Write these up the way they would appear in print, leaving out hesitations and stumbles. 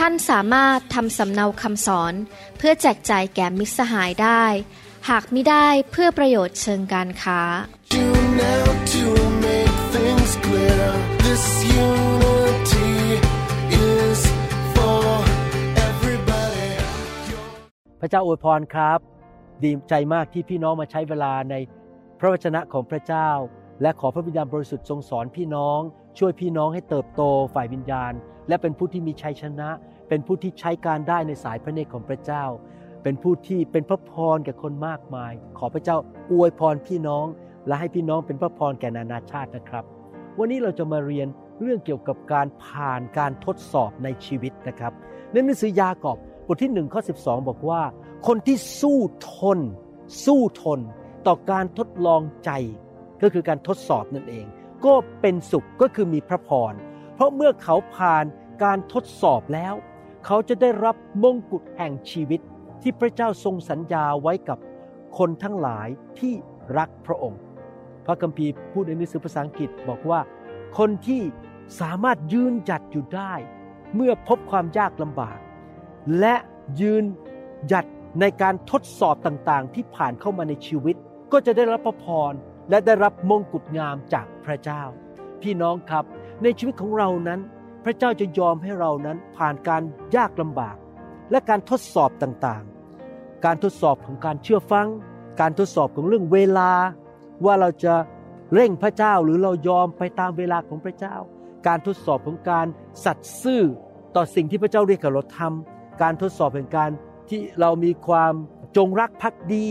ท่านสามารถทำสำเนาคำสอนเพื่อแจกจ่ายแก่มิตรสหายได้หากมิได้เพื่อประโยชน์เชิงการค้าพระเจ้าอวยพรครับดีใจมากที่พี่น้องมาใช้เวลาในพระวจนะของพระเจ้าและขอพระวิญญาณบริสุทธิ์ทรงสอนพี่น้องช่วยพี่น้องให้เติบโตฝ่ายวิญญาณและเป็นผู้ที่มีชัยชนะเป็นผู้ที่ใช้การได้ในสายพระเนตรของพระเจ้าเป็นผู้ที่เป็นพระพรแก่คนมากมายขอพระเจ้าอวยพรพี่น้องและให้พี่น้องเป็นพระพรแก่นานาชาตินะครับวันนี้เราจะมาเรียนเรื่องเกี่ยวกับการผ่านการทดสอบในชีวิตนะครับในหนังสือยากอบบทที่1ข้อ12บอกว่าคนที่สู้ทนต่อการทดลองใจก็คือการทดสอบนั่นเองก็เป็นสุขก็คือมีพระพรเพราะเมื่อเขาผ่านการทดสอบแล้วเขาจะได้รับมงกุฎแห่งชีวิตที่พระเจ้าทรงสัญญาไว้กับคนทั้งหลายที่รักพระองค์พระคัมภีร์พูดในหนังสือภาษาอังกฤษบอกว่าคนที่สามารถยืนหยัดอยู่ได้เมื่อพบความยากลำบากและยืนหยัดในการทดสอบต่างๆที่ผ่านเข้ามาในชีวิตก็จะได้รับพระพรและได้รับมงกุฎงามจากพระเจ้าพี่น้องครับในชีวิตของเรานั้นพระเจ้าจะยอมให้เรานั้นผ่านการยากลำบากและการทดสอบต่างๆการทดสอบของการเชื่อฟังการทดสอบของเรื่องเวลาว่าเราจะเร่งพระเจ้าหรือเรายอมไปตามเวลาของพระเจ้าการทดสอบของการสัตย์ซื่อต่อสิ่งที่พระเจ้าเรียกให้เราทำการทดสอบแห่งการที่เรามีความจงรักภักดี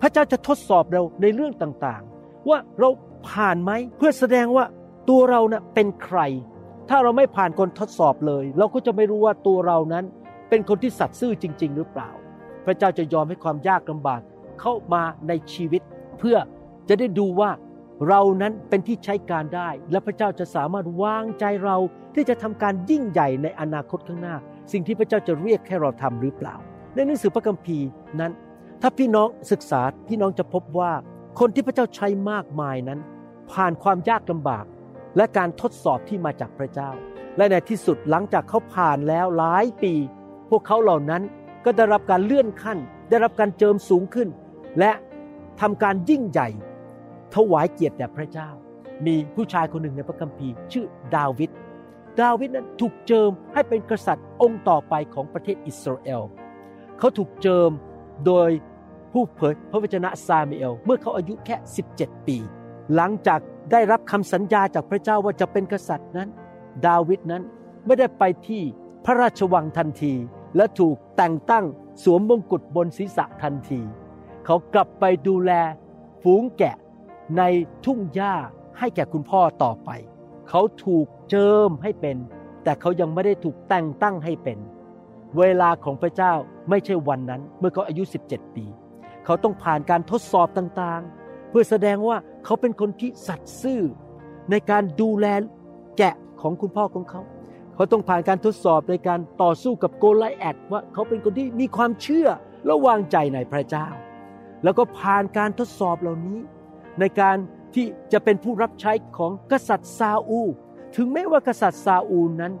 พระเจ้าจะทดสอบเราในเรื่องต่างๆว่าเราผ่านไหมเพื่อแสดงว่าตัวเรานะเป็นใครถ้าเราไม่ผ่านการทดสอบเลยเราก็จะไม่รู้ว่าตัวเรานั้นเป็นคนที่สัตย์ซื่อจริงๆหรือเปล่าพระเจ้าจะยอมให้ความยากลำบากเข้ามาในชีวิตเพื่อจะได้ดูว่าเรานั้นเป็นที่ใช้การได้และพระเจ้าจะสามารถวางใจเราที่จะทำการยิ่งใหญ่ในอนาคตข้างหน้าสิ่งที่พระเจ้าจะเรียกให้เราทำหรือเปล่าในหนังสือพระคัมภีร์นั้นถ้าพี่น้องศึกษาพี่น้องจะพบว่าคนที่พระเจ้าใช้มากมายนั้นผ่านความยากลำบากและการทดสอบที่มาจากพระเจ้าและในที่สุดหลังจากเขาผ่านแล้วหลายปีพวกเขาเหล่านั้นก็ได้รับการเลื่อนขั้นได้รับการเจิมสูงขึ้นและทำการยิ่งใหญ่ถวายเกียรติแด่พระเจ้ามีผู้ชายคนหนึ่งในพระคัมภีร์ชื่อดาวิดนั้นถูกเจิมให้เป็นกษัตริย์องค์ต่อไปของประเทศอิสราเอลเขาถูกเจิมโดยผู้เผยพระวจนะซามูเอลเมื่อเขาอายุแค่17ปีหลังจากได้รับคำสัญญาจากพระเจ้าว่าจะเป็นกษัตริย์นั้นดาวิดนั้นไม่ได้ไปที่พระราชวังทันทีและถูกแต่งตั้งสวมมงกุฎบนศีรษะทันทีเขากลับไปดูแลฝูงแกะในทุ่งหญ้าให้แก่คุณพ่อต่อไปเขาถูกเจิมให้เป็นแต่เขายังไม่ได้ถูกแต่งตั้งให้เป็นเวลาของพระเจ้าไม่ใช่วันนั้นเมื่อเขาอายุ17ปีเขาต้องผ่านการทดสอบต่างๆเพื่อแสดงว่าเขาเป็นคนที่สัตย์ซื่อในการดูแลแกะของคุณพ่อของเขาเขาต้องผ่านการทดสอบในการต่อสู้กับโกไลแอทว่าเขาเป็นคนที่มีความเชื่อและวางใจในพระเจ้าแล้วก็ผ่านการทดสอบเหล่านี้ในการที่จะเป็นผู้รับใช้ของกษัตริย์ซาอูลถึงแม้ว่ากษัตริย์ซาอูลนั้น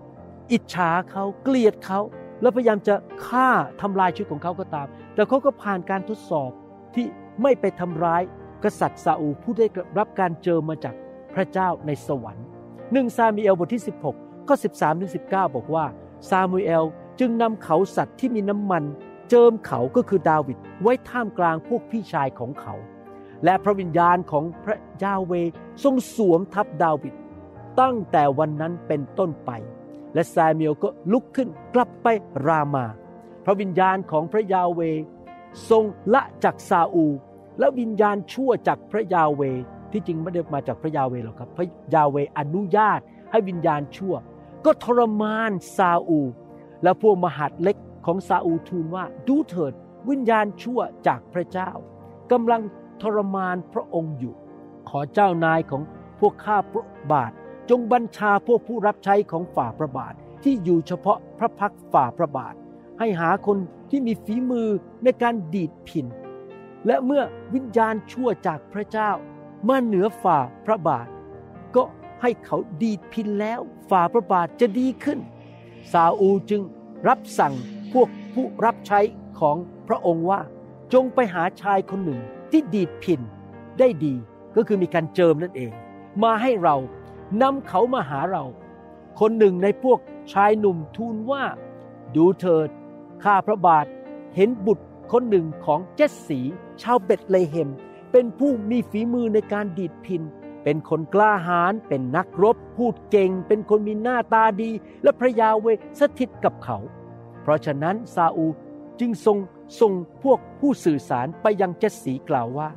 อิจฉาเขาเกลียดเขาและพยายามจะฆ่าทำลายชีวิตของเขาก็ตามแต่เขาก็ผ่านการทดสอบที่ไม่ไปทำร้ายกษัตริย์ซาอูลผู้ได้รับการเจิมมาจากพระเจ้าในสวรรค์1ซามูเอลบทที่16ข้อ 13-19 บอกว่าซามูเอลจึงนำเขาสัตว์ที่มีน้ำมันเจิมเขาก็คือดาวิดไว้ท่ามกลางพวกพี่ชายของเขาและพระวิญญาณของพระยาห์เวห์ทรงสวมทับดาวิดตั้งแต่วันนั้นเป็นต้นไปและซามูเอลก็ลุกขึ้นกลับไปรามาพระวิญญาณของพระยาห์เวห์ทรงละจากซาอูลและวิญญาณชั่วจากพระยาห์เวห์ที่จริงไม่ได้มาจากพระยาห์เวห์หรอกครับพระยาห์เวห์อนุญาตให้วิญญาณชั่วก็ทรมานซาอูลและพวกมหาดเล็กข ของซาอูลทูลว่าดูเถิดวิญญาณชั่วจากพระเจ้ากำลังทรมานพระองค์อยู่ขอเจ้านายของพวกข้าพระบาทจงบัญชาพวกผู้รับใช้ของฝ่าพระบาทที่อยู่เฉพาะพระพักฝ่าพระบาทให้หาคนที่มีฝีมือในการดีดพิณและเมื่อวิญญาณชั่วจากพระเจ้ามาเหนือฝ่าพระบาทก็ให้เขาดีดพิณแล้วฝ่าพระบาทจะดีขึ้นซาอูลจึงรับสั่งพวกผู้รับใช้ของพระองค์ว่าจงไปหาชายคนหนึ่งที่ดีดพิณได้ดีก็คือมีการเจิมนั่นเองมาให้เรานำเขามาหาเราคนหนึ่งในพวกชายหนุ่มทูลว่าดูเถิดข้าพระบาทเห็นบุตรคนหนึ่งของเจสสีชาวเบธเลเฮมเป็นผู้มีฝีมือในการดีดพิณเป็นคนกล้าหาญเป็นนักรบพูดเก่งเป็นคนมีหน้าตาดีและพระยาเวห์สถิตกับเขาเพราะฉะนั้นซาอูลจึงส่งพวกผู้สื่อสารไปยังเจสสีกล่าวว่า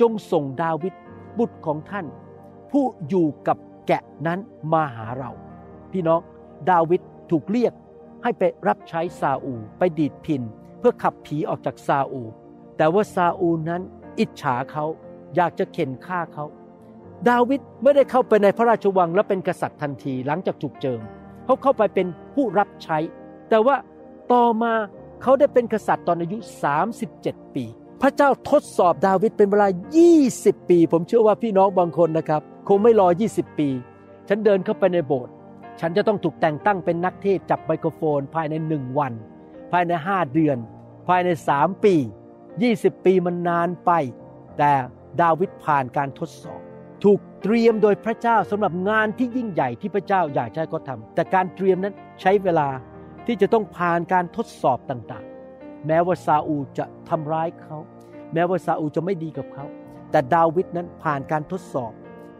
จงส่งดาวิดบุตรของท่านผู้อยู่กับแกะนั้นมาหาเราพี่น้องดาวิดถูกเรียกให้ไปรับใช้ซาอูลไปดีดพิณเพื่อขับผีออกจากซาอูลแต่ว่าซาอูลนั้นอิจฉาเขาอยากจะเข็นฆ่าเขาดาวิดไม่ได้เข้าไปในพระราชวังและเป็นกษัตริย์ทันทีหลังจากถูกเจิมเขาเข้าไปเป็นผู้รับใช้แต่ว่าต่อมาเขาได้เป็นกษัตริย์ตอนอายุ37ปีพระเจ้าทดสอบดาวิดเป็นเวลา20ปีผมเชื่อว่าพี่น้องบางคนนะครับคงไม่รอ20ปีฉันเดินเข้าไปในโบสถ์ฉันจะต้องถูกแต่งตั้งเป็นนักเทศน์จับไมโครโฟนภายใน1วันภายใน5เดือนภายใน3ปี20ปีมันนานไปแต่ดาวิดผ่านการทดสอบถูกเตรียมโดยพระเจ้าสำหรับงานที่ยิ่งใหญ่ที่พระเจ้าอยากให้เขาทำแต่การเตรียมนั้นใช้เวลาที่จะต้องผ่านการทดสอบต่างๆแม้ว่าซาอูลจะทำร้ายเขาแม้ว่าซาอูลจะไม่ดีกับเขาแต่ดาวิดนั้นผ่านการทดสอบ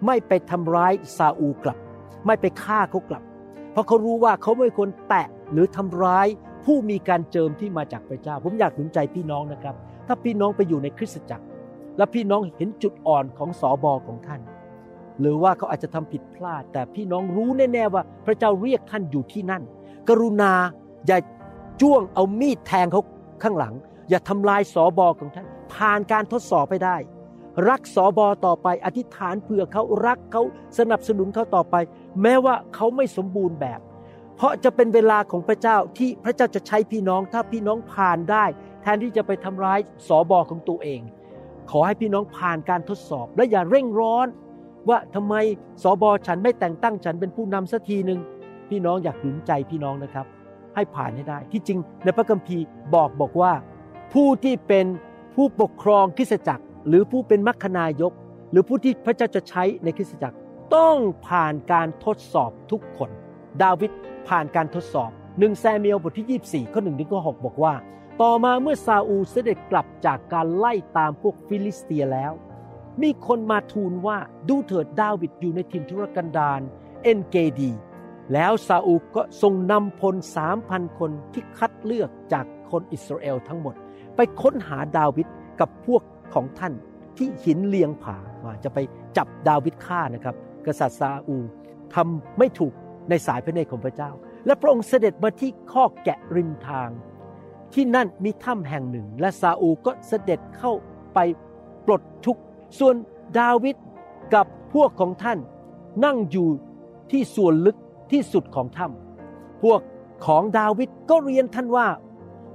ไม่ไปทำร้ายซาอูลกลับไม่ไปฆ่าเขากลับเพราะเขารู้ว่าเขาไม่ควรแตะหรือทำร้ายผู้มีการเจิมที่มาจากพระเจ้าผมอยากหนุนใจพี่น้องนะครับถ้าพี่น้องไปอยู่ในคริสตจักรและพี่น้องเห็นจุดอ่อนของสบของท่านหรือว่าเขาอาจจะทำผิดพลาดแต่พี่น้องรู้แน่ๆว่าพระเจ้าเรียกท่านอยู่ที่นั่นกรุณาอย่าจ้วงเอามีดแทงเขาข้างหลังอย่าทำลายสบของท่านผ่านการทดสอบไปได้รักสบต่อไปอธิษฐานเผื่อเขารักเขาสนับสนุนเขาต่อไปแม้ว่าเขาไม่สมบูรณ์แบบเพราะจะเป็นเวลาของพระเจ้าที่พระเจ้าจะใช้พี่น้องถ้าพี่น้องผ่านได้แทนที่จะไปทำร้ายสบของตัวเองขอให้พี่น้องผ่านการทดสอบและอย่าเร่งร้อนว่าทำไมสบฉันไม่แต่งตั้งฉันเป็นผู้นำสักทีนึงพี่น้องอยากหนุนใจพี่น้องนะครับให้ผ่านให้ได้ที่จริงในพระคัมภีร์บอกว่าผู้ที่เป็นผู้ปกครองคริสตจักรหรือผู้เป็นมัคคณายกหรือผู้ที่พระเจ้าจะใช้ในคริสตจักรต้องผ่านการทดสอบทุกคนดาวิดผ่านการทดสอบ1ซามูเอลบทที่24ข้อ1ถึงข้อ6บอกว่าต่อมาเมื่อซาอูลเสด็จกลับจากการไล่ตามพวกฟิลิสเตียแล้วมีคนมาทูลว่าดูเถิดดาวิดอยู่ในถิ่นทุรกันดารเอ็นเกดีแล้วซาอูลก็ทรงนำพล 3,000 คนที่คัดเลือกจากคนอิสราเอลทั้งหมดไปค้นหาดาวิดกับพวกของท่านที่หินเลียงผาจะไปจับดาวิดฆ่านะครับกษัตริย์ซาอูลทำไม่ถูกในสายพระเนตรของพระเจ้าและพระองค์เสด็จมาที่คอกแกะริมทางที่นั่นมีถ้ำแห่งหนึ่งและซาอูลก็เสด็จเข้าไปปลดทุกข์ส่วนดาวิดกับพวกของท่านนั่งอยู่ที่ส่วนลึกที่สุดของถ้ำพวกของดาวิดก็เรียนท่านว่า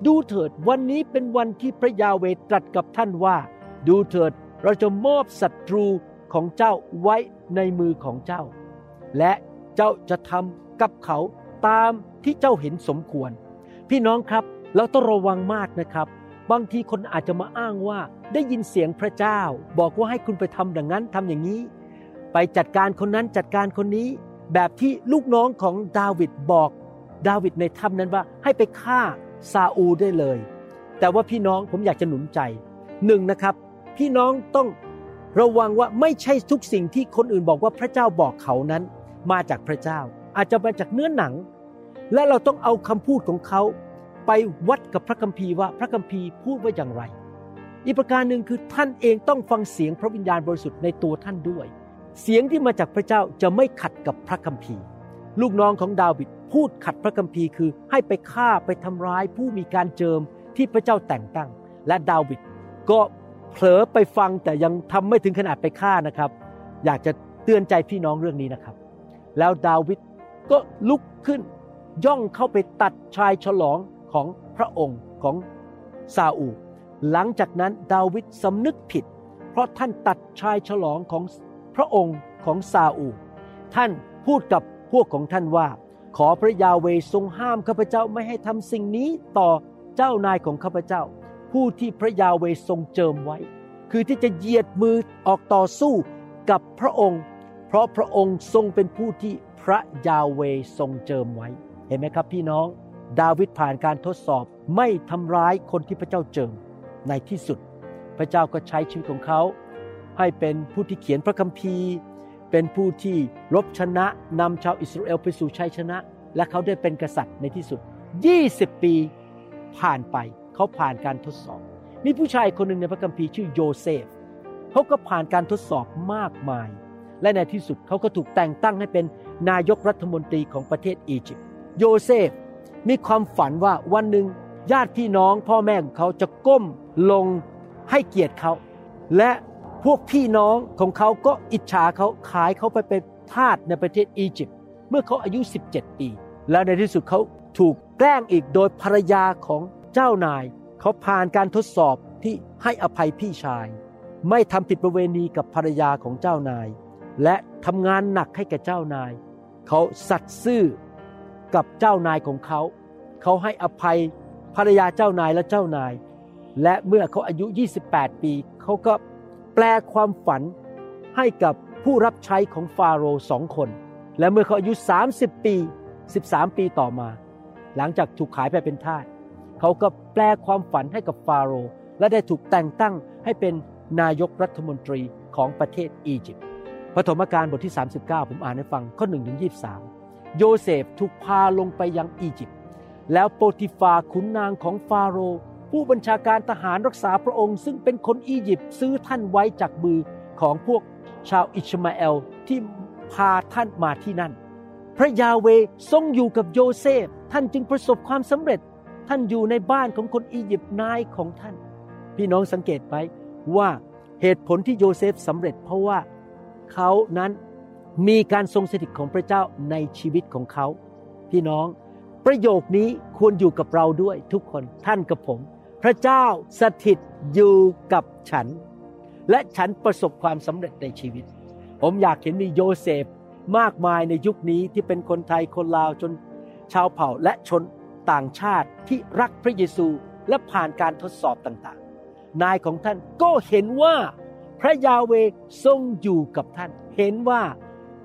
ดูเถิดวันนี้เป็นวันที่พระยาเวห์ตรัสกับท่านว่าดูเถิดเราจะมอบศัตรูของเจ้าไว้ในมือของเจ้าและเจ้าจะทำกับเขาตามที่เจ้าเห็นสมควรพี่น้องครับเราต้องระวังมากนะครับบางทีคนอาจจะมาอ้างว่าได้ยินเสียงพระเจ้าบอกว่าให้คุณไปทำอย่างนั้นทำอย่างนี้ไปจัดการคนนั้นจัดการคนนี้แบบที่ลูกน้องของดาวิดบอกดาวิดในถ้ำนั้นว่าให้ไปฆ่าซาอูลได้เลยแต่ว่าพี่น้องผมอยากจะหนุนใจ1นะครับพี่น้องต้องระวังว่าไม่ใช่ทุกสิ่งที่คนอื่นบอกว่าพระเจ้าบอกเขานั้นมาจากพระเจ้าอาจจะมาจากเนื้อหนังและเราต้องเอาคำพูดของเขาไปวัดกับพระคัมภีร์ว่าพระคัมภีร์พูดว่าอย่างไรอีกประการหนึ่งคือท่านเองต้องฟังเสียงพระวิญญาณบริสุทธิ์ในตัวท่านด้วยเสียงที่มาจากพระเจ้าจะไม่ขัดกับพระคัมภีร์ลูกน้องของดาวิด พูดขัดพระคัมภีร์คือให้ไปฆ่าไปทำร้ายผู้มีการเจิมที่พระเจ้าแต่งตั้งและดาวิดก็เผลอไปฟังแต่ยังทำไม่ถึงขนาดไปฆ่านะครับอยากจะเตือนใจพี่น้องเรื่องนี้นะครับแล้วดาวิดก็ลุกขึ้นย่องเข้าไปตัดชายฉลองของพระองค์ของซาอูลหลังจากนั้นดาวิดสำนึกผิดเพราะท่านตัดชายฉลองของพระองค์ของซาอูลท่านพูดกับพวกของท่านว่าขอพระยาห์เวห์ทรงห้ามข้าพเจ้าไม่ให้ทำสิ่งนี้ต่อเจ้านายของข้าพเจ้าผู้ที่พระยาห์เวห์ทรงเจิมไว้คือที่จะเหยียดมือออกต่อสู้กับพระองค์เพราะพระองค์ทรงเป็นผู้ที่พระยาห์เวห์ทรงเจิมไว้เห็นไหมครับพี่น้องดาวิดผ่านการทดสอบไม่ทำร้ายคนที่พระเจ้าเจิมในที่สุดพระเจ้าก็ใช้ชีวิตของเขาให้เป็นผู้ที่เขียนพระคัมภีร์เป็นผู้ที่รบชนะนำชาวอิสราเอลไปสู่ชัยชนะและเขาได้เป็นกษัตริย์ในที่สุด20ปีผ่านไปเขาผ่านการทดสอบมีผู้ชายคนหนึ่งในพระคัมภีร์ชื่อโยเซฟเขาก็ผ่านการทดสอบมากมายและในที่สุดเขาก็ถูกแต่งตั้งให้เป็นนายกรัฐมนตรีของประเทศอียิปต์โยเซฟมีความฝันว่าวันหนึ่งญาติพี่น้องพ่อแม่ของเขาจะก้มลงให้เกียรติเขาและพวกพี่น้องของเขาก็อิจฉาเขาขายเขาไปเป็นทาสในประเทศอียิปต์เมื่อเขาอายุ17ปีแล้วในที่สุดเขาถูกแกล้งอีกโดยภรรยาของเจ้านายเขาผ่านการทดสอบที่ให้อภัยพี่ชายไม่ทำผิดประเวณีกับภรรยาของเจ้านายและทำงานหนักให้แก่เจ้านายเขาสัตย์ซื่อกับเจ้านายของเขาเขาให้อภัยภรรยาเจ้านายและเจ้านายและเมื่อเขาอายุ28ปีเขาก็แปลความฝันให้กับผู้รับใช้ของฟาโรห์2คนและเมื่อเขาอายุ30ปี13ปีต่อมาหลังจากถูกขายไปเป็นทาสเขาก็แปลความฝันให้กับฟาโรห์และได้ถูกแต่งตั้งให้เป็นนายกรัฐมนตรีของประเทศอียิปต์ปฐมกาลบทที่39ผมอ่านให้ฟังข้อ 1-23 โยเซฟถูกพาลงไปยังอียิปต์แล้วโปติฟาขุนนางของฟาโรห์ผู้บัญชาการทหารรักษาพระองค์ซึ่งเป็นคนอียิปต์ซื้อท่านไว้จากมือของพวกชาวอิชมาเอลที่พาท่านมาที่นั่นพระยาห์เวห์ทรงอยู่กับโยเซฟท่านจึงประสบความสำเร็จท่านอยู่ในบ้านของคนอียิปต์นายของท่านพี่น้องสังเกตไหมว่าเหตุผลที่โยเซฟสำเร็จเพราะว่าเขานั้นมีการทรงสถิตของพระเจ้าในชีวิตของเขาพี่น้องประโยคนี้ควรอยู่กับเราด้วยทุกคนท่านกับผมพระเจ้าสถิตอยู่กับฉันและฉันประสบความสำเร็จในชีวิตผมอยากเห็นมีโยเซฟมากมายในยุคนี้ที่เป็นคนไทยคนลาวจนชาวเผ่าและชนต่างชาติที่รักพระเยซูและผ่านการทดสอบต่างๆนายของท่านก็เห็นว่าพระยาห์เวห์ทรงอยู่กับท่านเห็นว่า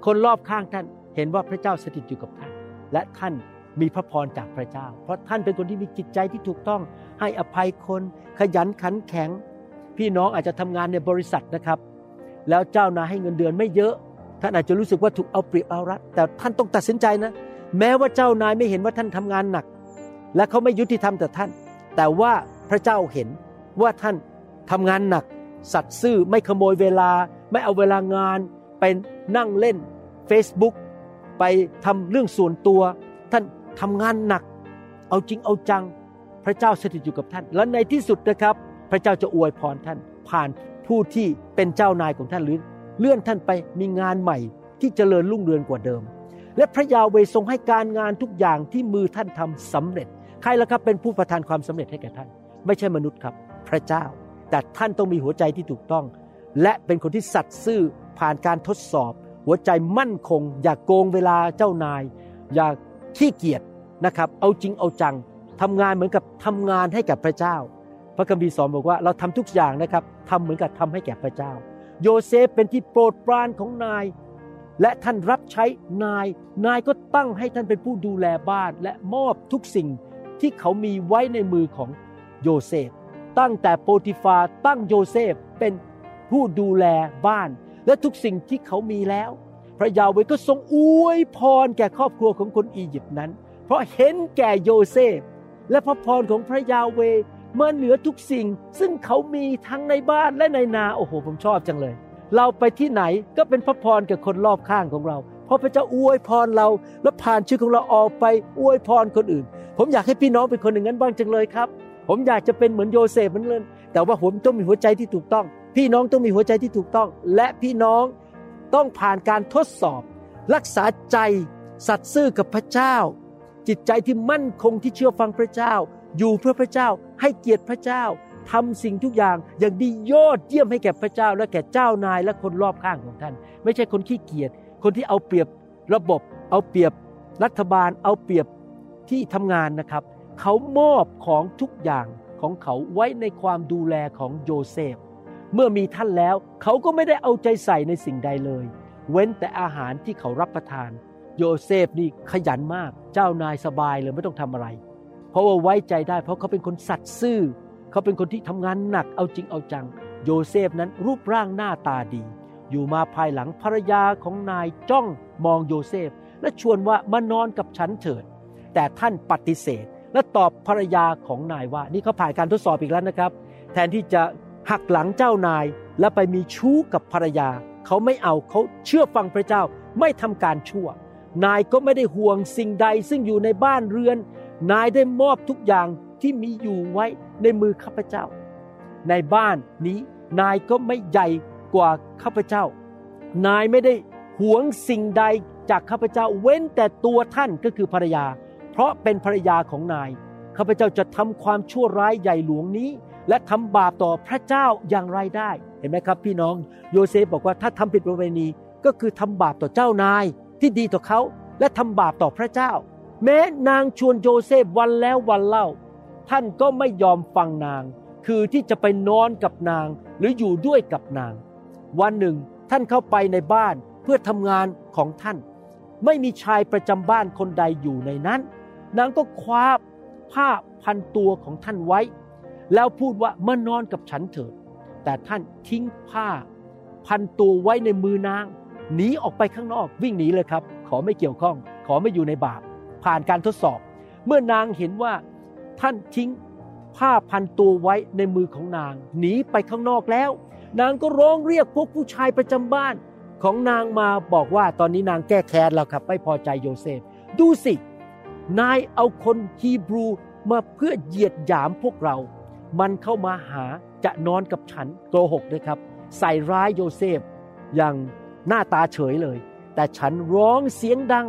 คนรอบข้างท่านเห็นว่าพระเจ้าสถิตอยู่กับท่านและท่านมีพระพรจากพระเจ้าเพราะท่านเป็นคนที่มีจิตใจที่ถูกต้องให้อภัยคนขยันขันแข็งพี่น้องอาจจะทำงานในบริษัทนะครับแล้วเจ้านายให้เงินเดือนไม่เยอะท่านอาจจะรู้สึกว่าถูกเอาเปรียบเอารัดแต่ท่านต้องตัดสินใจนะแม้ว่าเจ้านายไม่เห็นว่าท่านทำงานหนักและเขาไม่ยุติธรรมต่อท่านแต่ว่าพระเจ้าเห็นว่าท่านทำงานหนักสัตย์ซื่อไม่ขโมยเวลาไม่เอาเวลางานไปนั่งเล่น Facebook ไปทำเรื่องส่วนตัวท่านทำงานหนักเอาจริงเอาจังพระเจ้าสถิตอยู่กับท่านและในที่สุดนะครับพระเจ้าจะอวยพรท่านผ่านผู้ที่เป็นเจ้านายของท่านหรือเลื่อนท่านไปมีงานใหม่ที่เจริญรุ่งเรืองกว่าเดิมและพระยาห์เวห์ทรงให้การงานทุกอย่างที่มือท่านทำสำเร็จใครล่ะครับเป็นผู้ประทานความสำเร็จให้แก่ท่านไม่ใช่มนุษย์ครับพระเจ้าแต่ท่านต้องมีหัวใจที่ถูกต้องและเป็นคนที่สัตย์ซื่อผ่านการทดสอบหัวใจมั่นคงอย่าโกงเวลาเจ้านายอย่าขี้เกียจนะครับเอาจริงเอาจังทำงานเหมือนกับทำงานให้กับพระเจ้าพระคัมภีร์สอนบอกว่าเราทำทุกอย่างนะครับทำเหมือนกับทำให้แก่พระเจ้าโยเซฟเป็นที่โปรดปรานของนายและท่านรับใช้นายก็ตั้งให้ท่านเป็นผู้ดูแลบ้านและมอบทุกสิ่งที่เขามีไว้ในมือของโยเซฟตั้งแต่โปติฟาตั้งโยเซฟเป็นผู้ดูแลบ้านและทุกสิ่งที่เขามีแล้วพระยาห์เวห์ก็ทรงอวยพรแก่ครอบครัวของคนอียิปต์นั้นเพราะเห็นแก่โยเซฟและพระพรของพระยาห์เวห์มาเหนือทุกสิ่งซึ่งเขามีทั้งในบ้านและในนาโอ้โหผมชอบจังเลยเราไปที่ไหนก็เป็นพระพรกับคนรอบข้างของเราเพ ราะพระเจ้าอวยพรเราและผ่านชื่อของเราออกไปอวยพรคนอื่นผมอยากให้พี่น้องเป็นคนอย่างนั้นบ้างจังเลยครับผมอยากจะเป็นเหมือนโยเซฟเหมือนกันแต่ว่าผมต้องมีหัวใจที่ถูกต้องพี่น้องต้องมีหัวใจที่ถูกต้องและพี่น้องต้องผ่านการทดสอบรักษาใจสัตย์ซื่อกับพระเจ้าจิตใจที่มั่นคงที่เชื่อฟังพระเจ้าอยู่เพื่อพระเจ้าให้เกียรติพระเจ้าทำสิ่งทุกอย่างอย่างดียอดเยี่ยมให้แก่พระเจ้าและแก่เจ้านายและคนรอบข้างของท่านไม่ใช่คนขี้เกียจคนที่เอาเปรียบระบบเอาเปรียบรัฐบาลเอาเปรียบที่ทำงานนะครับเขามอบของทุกอย่างของเขาไว้ในความดูแลของโยเซฟเมื่อมีท่านแล้วเขาก็ไม่ได้เอาใจใส่ในสิ่งใดเลยเว้นแต่อาหารที่เขารับประทานโยเซฟนี่ขยันมากเจ้านายสบายเลยไม่ต้องทำอะไรเพราะว่าไว้ใจได้เพราะเขาเป็นคนสัตย์ซื่อเขาเป็นคนที่ทำงานหนักเอาจริงเอาจังโยเซฟนั้นรูปร่างหน้าตาดีอยู่มาภายหลังภรรยาของนายจ้องมองโยเซฟและชวนว่ามานอนกับฉันเถิดแต่ท่านปฏิเสธและตอบภรรยาของนายว่านี่เขาผ่านการทดสอบอีกแล้วนะครับแทนที่จะหักหลังเจ้านายและไปมีชู้กับภรรยาเขาไม่เอาเขาเชื่อฟังพระเจ้าไม่ทำการชั่วนายก็ไม่ได้ห่วงสิ่งใดซึ่งอยู่ในบ้านเรือนนายได้มอบทุกอย่างที่มีอยู่ไว้ในมือข้าพเจ้าในบ้านนี้นายก็ไม่ใหญ่กว่าข้าพเจ้านายไม่ได้หวงสิ่งใดจากข้าพเจ้าเว้นแต่ตัวท่านก็คือภรรยาเพราะเป็นภรรยาของนายข้าพเจ้าจะทำความชั่วร้ายใหญ่หลวงนี้และทำบาปต่อพระเจ้าอย่างไรได้เห็นไหมครับพี่น้องโยเซฟบอกว่าถ้าทำผิดประเวณีก็คือทำบาปต่อเจ้านายที่ดีต่อเขาและทำบาปต่อพระเจ้าแม้นางชวนโยเซฟวันแล้ววันเล่าท่านก็ไม่ยอมฟังนางคือที่จะไปนอนกับนางหรืออยู่ด้วยกับนางวันหนึ่งท่านเข้าไปในบ้านเพื่อทำงานของท่านไม่มีชายประจำบ้านคนใดอยู่ในนั้นนางก็คว้าผ้าพันตัวของท่านไว้แล้วพูดว่ามานอนกับฉันเถิดแต่ท่านทิ้งผ้าพันตัวไว้ในมือนางหนีออกไปข้างนอกวิ่งหนีเลยครับขอไม่เกี่ยวข้องขอไม่อยู่ในบาปผ่านการทดสอบเมื่อนางเห็นว่าท่านทิ้งผ้าพันตัวไว้ในมือของนางหนีไปข้างนอกแล้วนางก็ร้องเรียกพวกผู้ชายประจำบ้านของนางมาบอกว่าตอนนี้นางแก้แค้นแล้วครับไม่พอใจโยเซฟดูสินายเอาคนฮีบรูมาเพื่อเหยียดหยามพวกเรามันเข้ามาหาจะนอนกับฉันโกหกด้วยครับใส่ร้ายโยเซฟอย่างหน้าตาเฉยเลยแต่ฉันร้องเสียงดัง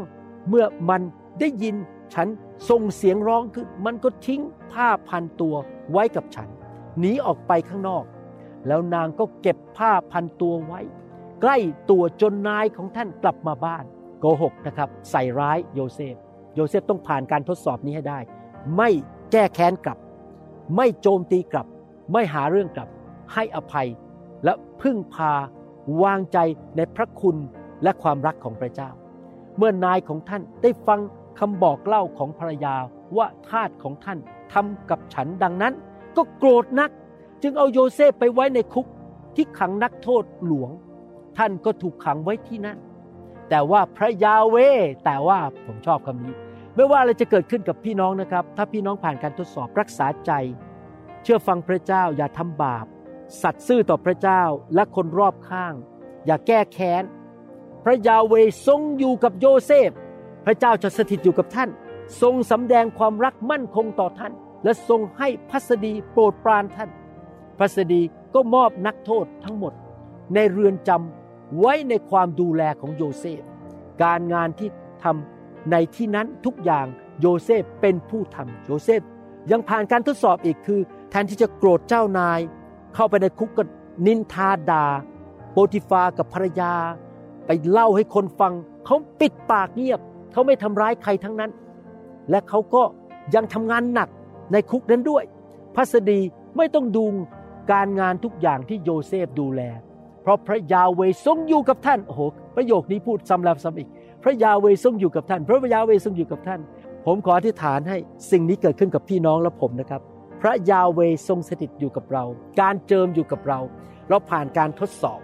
เมื่อมันได้ยินฉันส่งเสียงร้องขึ้นมันก็ทิ้งผ้าพันตัวไว้กับฉันหนีออกไปข้างนอกแล้วนางก็เก็บผ้าพันตัวไว้ใกล้ตัวจนนายของท่านกลับมาบ้านโกหกนะครับใส่ร้ายโยเซฟโยเซฟต้องผ่านการทดสอบนี้ให้ได้ไม่แก้แค้นกลับไม่โจมตีกลับไม่หาเรื่องกลับให้อภัยและพึ่งพาวางใจในพระคุณและความรักของพระเจ้าเมื่อนายของท่านได้ฟังคำบอกเล่าของภรรยาว่าทาสของท่านทำกับฉันดังนั้นก็โกรธนักจึงเอาโยเซฟไปไว้ในคุกที่ขังนักโทษหลวงท่านก็ถูกขังไว้ที่นั่นแต่ว่าพระยาเวห์แต่ว่าผมชอบคำนี้ไม่ว่าอะไรจะเกิดขึ้นกับพี่น้องนะครับถ้าพี่น้องผ่านการทดสอบรักษาใจเชื่อฟังพระเจ้าอย่าทำบาปสัตย์ซื่อต่อพระเจ้าและคนรอบข้างอย่าแก้แค้นพระยาเวห์ทรงอยู่กับโยเซฟพระเจ้าจะสถิตอยู่กับท่านทรงสำแดงความรักมั่นคงต่อท่านและทรงให้พัสดีโปรดปรานท่านพัสดีก็มอบนักโทษทั้งหมดในเรือนจำไว้ในความดูแลของโยเซฟการงานที่ทำในที่นั้นทุกอย่างโยเซฟเป็นผู้ทำโยเซฟยังผ่านการทดสอบอีกคือแทนที่จะโกรธเจ้านายเข้าไปในคุกก็นินทาด่าโปติฟากับภรรยาไปเล่าให้คนฟังเขาปิดปากเงียบเขาไม่ทำร้ายใครทั้งนั้นและเขาก็ยังทำงานหนักในคุกนั้นด้วยพัสดีไม่ต้องดูการงานทุกอย่างที่โยเซฟดูแลเพราะพระยาเวห์ทรงอยู่กับท่านโอ้โหประโยคนี้พูดซ้ำแล้วซ้ำอีกพระยาเวห์ทรงอยู่กับท่านพระยาเวห์ทรงอยู่กับท่านผมขออธิษฐานให้สิ่งนี้เกิดขึ้นกับพี่น้องและผมนะครับพระยาเวห์ทรงสถิตอยู่กับเราการเจิมอยู่กับเราเราผ่านการทดสอบ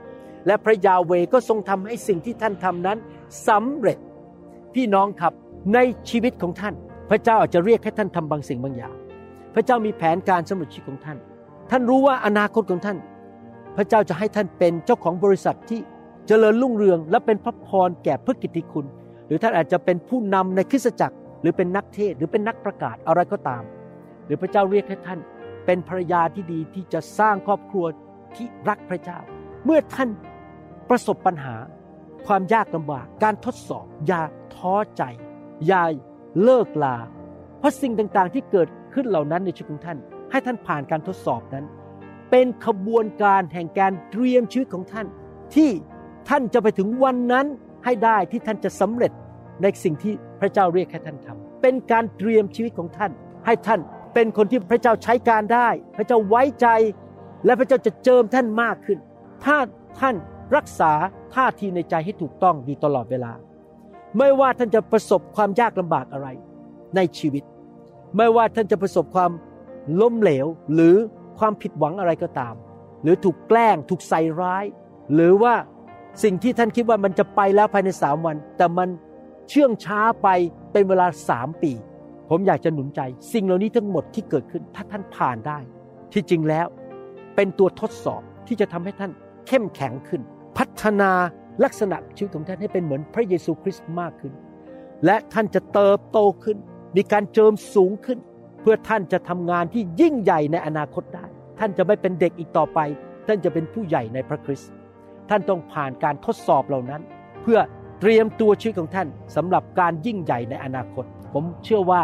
และพระยาเวห์ก็ทรงทำให้สิ่งที่ท่านทำนั้นสำเร็จพี่น้องครับในชีวิตของท่านพระเจ้าอาจจะเรียกให้ท่านทำบางสิ่งบางอย่างพระเจ้ามีแผนการสำหรับชีวิตของท่านท่านรู้ว่าอนาคตของท่านพระเจ้าจะให้ท่านเป็นเจ้าของบริษัทที่ เจริญรุ่งเรืองและเป็นพระพรแก่พระกิตติคุณหรือท่านอาจจะเป็นผู้นำในคริสตจักรหรือเป็นนักเทศน์หรือเป็นนักประกาศอะไรก็ตามหรือพระเจ้าเรียกให้ท่านเป็นภรรยาที่ดีที่จะสร้างครอบครัวที่รักพระเจ้าเมื่อท่านประสบปัญหาความยากลำบากการทดสอบอย่าท้อใจอย่าเลิกลาเพราะสิ่งต่างๆที่เกิดขึ้นเหล่านั้นในชีวิตของท่านให้ท่านผ่านการทดสอบนั้นเป็นขบวนการแห่งการเตรียมชีวิตของท่านที่ท่านจะไปถึงวันนั้นให้ได้ที่ท่านจะสำเร็จในสิ่งที่พระเจ้าเรียกให้ท่านทำเป็นการเตรียมชีวิตของท่านให้ท่านเป็นคนที่พระเจ้าใช้การได้พระเจ้าไว้ใจและพระเจ้าจะเจิมท่านมากขึ้นถ้าท่านรักษาท่าทีในใจให้ถูกต้องอยู่ตลอดเวลาไม่ว่าท่านจะประสบความยากลำบากอะไรในชีวิตไม่ว่าท่านจะประสบความล้มเหลวหรือความผิดหวังอะไรก็ตามหรือถูกแกล้งถูกใส่ร้ายหรือว่าสิ่งที่ท่านคิดว่ามันจะไปแล้วภายใน3วันแต่มันเชื่องช้าไปเป็นเวลา3ปีผมอยากจะหนุนใจสิ่งเหล่านี้ทั้งหมดที่เกิดขึ้นถ้าท่านผ่านได้ที่จริงแล้วเป็นตัวทดสอบที่จะทำให้ท่านเข้มแข็งขึ้นพัฒนาลักษณะชีวิตของท่านให้เป็นเหมือนพระเยซูคริสต์มากขึ้นและท่านจะเติบโตขึ้นมีการเจิมสูงขึ้นเพื่อท่านจะทำงานที่ยิ่งใหญ่ในอนาคตได้ท่านจะไม่เป็นเด็กอีกต่อไปท่านจะเป็นผู้ใหญ่ในพระคริสต์ท่านต้องผ่านการทดสอบเหล่านั้นเพื่อเตรียมตัวชีวิตของท่านสำหรับการยิ่งใหญ่ในอนาคตผมเชื่อว่า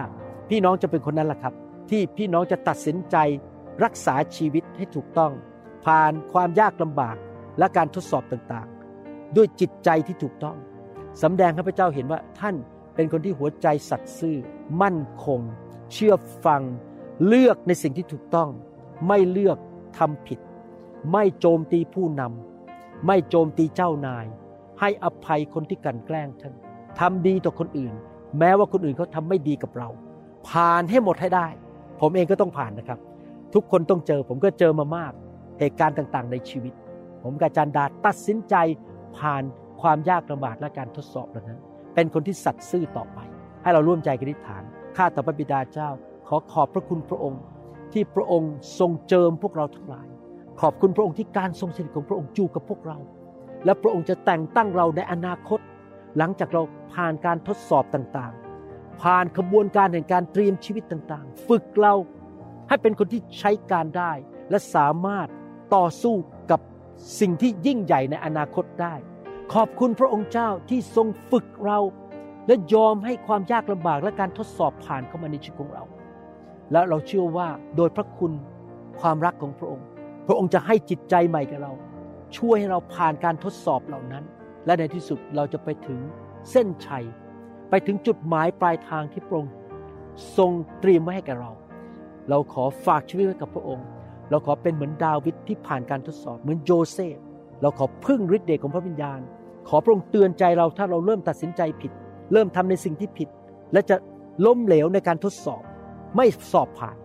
พี่น้องจะเป็นคนนั้นแหละครับที่พี่น้องจะตัดสินใจรักษาชีวิตให้ถูกต้องผ่านความยากลำบากและการทดสอบต่างๆด้วยจิตใจที่ถูกต้องสำแดงให้พระเจ้าเห็นว่าท่านเป็นคนที่หัวใจสัตย์ซื่อมั่นคงเชื่อฟังเลือกในสิ่งที่ถูกต้องไม่เลือกทำผิดไม่โจมตีผู้นำไม่โจมตีเจ้านายให้อภัยคนที่กลั่นแกล้งท่านทำดีต่อคนอื่นแม้ว่าคนอื่นเขาทำไม่ดีกับเราผ่านให้หมดให้ได้ผมเองก็ต้องผ่านนะครับทุกคนต้องเจอผมก็เจอมามากเหตุการณ์ต่างๆในชีวิตผมกับอาจารย์ดาตัดสินใจผ่านความยากลำบากและการทดสอบเหล่านั้นเป็นคนที่สัตย์ซื่อต่อไปให้เราร่วมใจกันอธิษฐานข้าแต่พระบิดาเจ้าขอขอบพระคุณพระองค์ที่พระองค์ทรงเจิมพวกเราทั้งหลายขอบคุณพระองค์ที่การทรงสถิตของพระองค์อยู่กับพวกเราและพระองค์จะแต่งตั้งเราในอนาคตหลังจากเราผ่านการทดสอบต่างๆผ่านขบวนการแห่งการเตรียมชีวิตต่างๆฝึกเราให้เป็นคนที่ใช้การได้และสามารถต่อสู้กับสิ่งที่ยิ่งใหญ่ในอนาคตได้ขอบคุณพระองค์เจ้าที่ทรงฝึกเราและยอมให้ความยากลำบากและการทดสอบผ่านเข้ามาในชีวิตของเราและเราเชื่อว่าโดยพระคุณความรักของพระองค์พระองค์จะให้จิตใจใหม่กับเราช่วยให้เราผ่านการทดสอบเหล่านั้นและในที่สุดเราจะไปถึงเส้นชัยไปถึงจุดหมายปลายทางที่พระองค์ทรงเตรียมไว้ให้กับเราเราขอฝากชีวิตไว้กับพระองค์เราขอเป็นเหมือนดาวิดที่ผ่านการทดสอบเหมือนโยเซฟเราขอพึ่งฤทธิ์เดชของพระวิญญาณขอพระองค์เตือนใจเราถ้าเราเริ่มตัดสินใจผิดเริ่มทำในสิ่งที่ผิดและจะล้มเหลวในการทดสอบไม่สอบผ่าน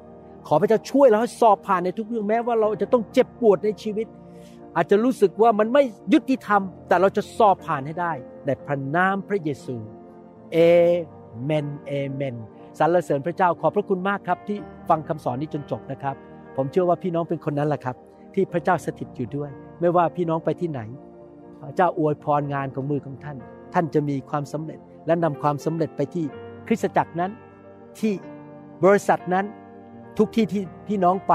ขอพระเจ้าช่วยเราให้สอบผ่านในทุกเรื่องแม้ว่าเราจะต้องเจ็บปวดในชีวิตอาจจะรู้สึกว่ามันไม่ยุติธรรมแต่เราจะสอบผ่านให้ได้ในพระนามพระเยซูเอเมนเอเมนสรรเสริญพระเจ้าขอบพระคุณมากครับที่ฟังคำสอนนี้จนจบนะครับผมเชื่อว่าพี่น้องเป็นคนนั้นแหละครับที่พระเจ้าสถิตอยู่ด้วยไม่ว่าพี่น้องไปที่ไหนพระเจ้าอวยพรงานของมือของท่านท่านจะมีความสำเร็จและนำความสำเร็จไปที่คริสตจักรนั้นที่บริษัทนั้นทุกที่ที่พี่น้องไป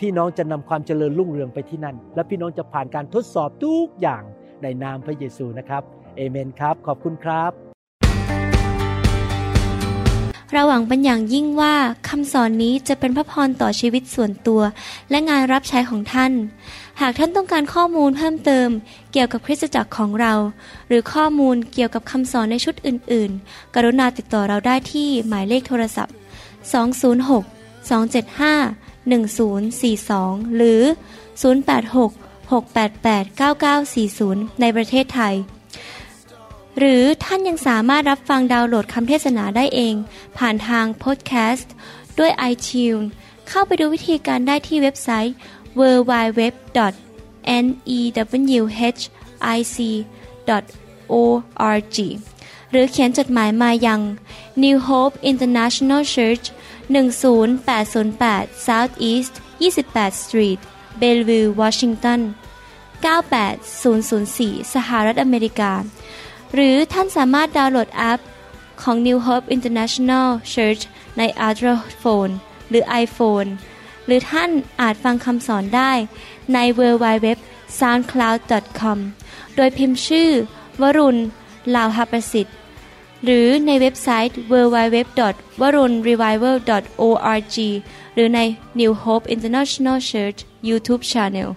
พี่น้องจะนำความเจริญรุ่งเรืองไปที่นั่นและพี่น้องจะผ่านการทดสอบทุกอย่างในนามพระเยซูนะครับเอเมนครับขอบคุณครับเราหวังเป็นอย่างยิ่งว่าคำสอนนี้จะเป็นพระพรต่อชีวิตส่วนตัวและงานรับใช้ของท่านหากท่านต้องการข้อมูลเพิ่มเติมเกี่ยวกับคริสตจักรของเราหรือข้อมูลเกี่ยวกับคำสอนในชุดอื่นๆกรุณาติดต่อเราได้ที่หมายเลขโทรศัพท์206-275-1042 หรือ086-688-9940ในประเทศไทยหรือท่านยังสามารถรับฟังดาวน์โหลดคำเทศนาได้เองผ่านทางพอดแคสต์ด้วย iTunes เข้าไปดูวิธีการได้ที่เว็บไซต์ www.newhic.org หรือเขียนจดหมายมายัง New Hope International Church 10808 South East 28 Street Bellevue, Washington 98004 สหรัฐอเมริกาหรือท่านสามารถดาวน์โหลดแอปของ New Hope International Church ใน Android Phone หรือ iPhone หรือท่านอาจฟังคำสอนได้ใน www.soundcloud.com โดยพิมพ์ชื่อวรุณ ลาวหประสิทธิ์หรือในเว็บไซต์ www.warunrevival.org หรือใน New Hope International Church YouTube Channel